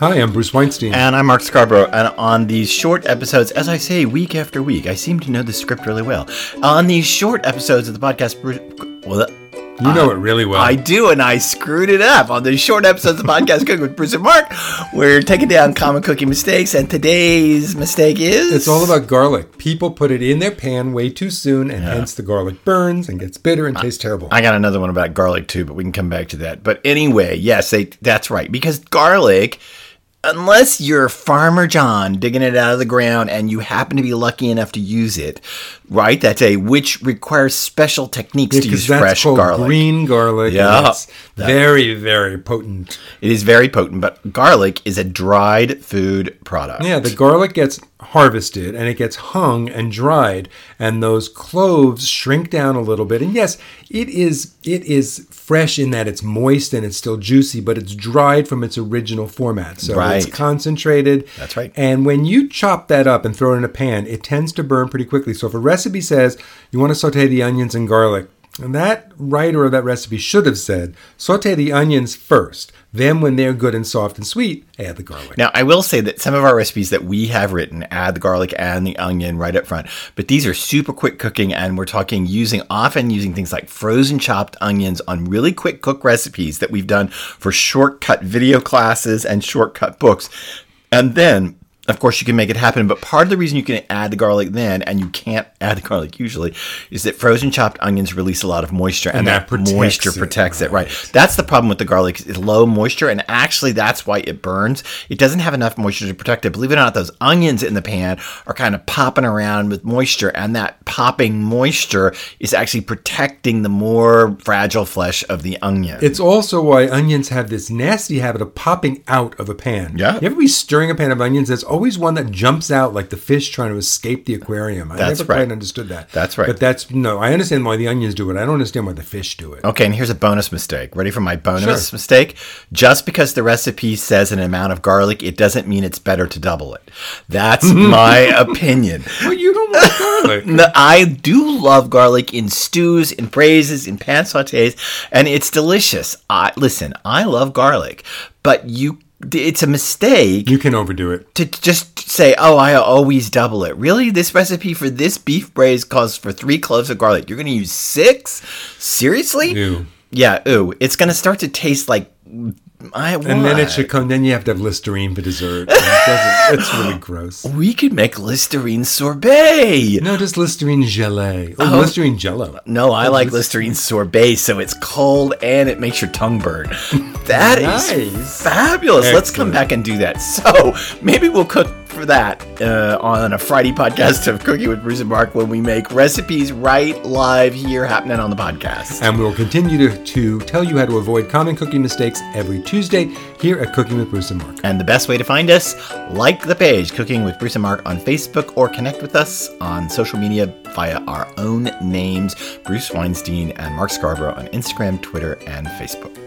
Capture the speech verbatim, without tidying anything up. Hi, I'm Bruce Weinstein. And I'm Mark Scarborough. And on these short episodes, as I say week after week, I seem to know the script really well. On these short episodes of the podcast, Bruce, well, you know I, it really well. I do, and I screwed it up. On these short episodes of the podcast, Cooking with Bruce and Mark, we're taking down common cooking mistakes, and today's mistake is... It's all about garlic. People put it in their pan way too soon, and yeah. hence the garlic burns and gets bitter and I, tastes terrible. I got another one about garlic, too, but we can come back to that. But anyway, yes, they, that's right, because garlic... Unless you're Farmer John digging it out of the ground and you happen to be lucky enough to use it, right? That's a which requires special techniques yeah, to use that's fresh called garlic. Green garlic. Yeah, it's very, very potent. It is very potent, but garlic is a dried food product. Yeah, the garlic gets harvested and it gets hung and dried, and those cloves shrink down a little bit. And yes, it is it is fresh in that it's moist and it's still juicy, but it's dried from its original format. So right. It's concentrated. That's right. And when you chop that up and throw it in a pan, it tends to burn pretty quickly. So if a recipe says you want to saute the onions and garlic, and that writer of that recipe should have said, saute the onions first. Then when they're good and soft and sweet, add the garlic. Now, I will say that some of our recipes that we have written add the garlic and the onion right up front. But these are super quick cooking, and we're talking using often using things like frozen chopped onions on really quick cook recipes that we've done for shortcut video classes and shortcut books. And then... Of course, you can make it happen, but part of the reason you can add the garlic then, and you can't add the garlic usually, is that frozen chopped onions release a lot of moisture, and, and that, that protects moisture it, protects right. it, right? That's the problem with the garlic, is low moisture, and actually that's why it burns. It doesn't have enough moisture to protect it. Believe it or not, those onions in the pan are kind of popping around with moisture, and that popping moisture is actually protecting the more fragile flesh of the onion. It's also why onions have this nasty habit of popping out of a pan. Yeah. You ever be stirring a pan of onions, that's always one that jumps out like the fish trying to escape the aquarium. I that's never right. quite understood that. That's right. But that's, no, I understand why the onions do it. I don't understand why the fish do it. Okay, and here's a bonus mistake. Ready for my bonus sure. mistake? Just because the recipe says an amount of garlic, it doesn't mean it's better to double it. That's my opinion. Well, you don't like garlic. No, I do love garlic in stews, in braises, in pan sautés, and it's delicious. I, listen, I love garlic, but you It's a mistake. You can overdo it. To just say, oh, I always double it. Really? This recipe for this beef braise calls for three cloves of garlic. You're going to use six? Seriously? Ew. Yeah, ooh. It's going to start to taste like... I want. And then it should come, then you have to have Listerine for dessert. It it's really gross. We could make Listerine sorbet. No, just Listerine gelée. Oh, oh. Listerine jello. No, I oh, like Listerine sorbet, so it's cold and it makes your tongue burn. That nice. Is fabulous. Excellent. Let's come back and do that. So maybe we'll cook for that uh, on a Friday podcast of Cooking with Bruce and Mark when we make recipes right live here happening on the podcast. And we'll continue to, to tell you how to avoid common cooking mistakes every Tuesday here at Cooking with Bruce and Mark. And the best way to find us, like the page Cooking with Bruce and Mark on Facebook, or connect with us on social media via our own names, Bruce Weinstein and Mark Scarborough on Instagram, Twitter, and Facebook.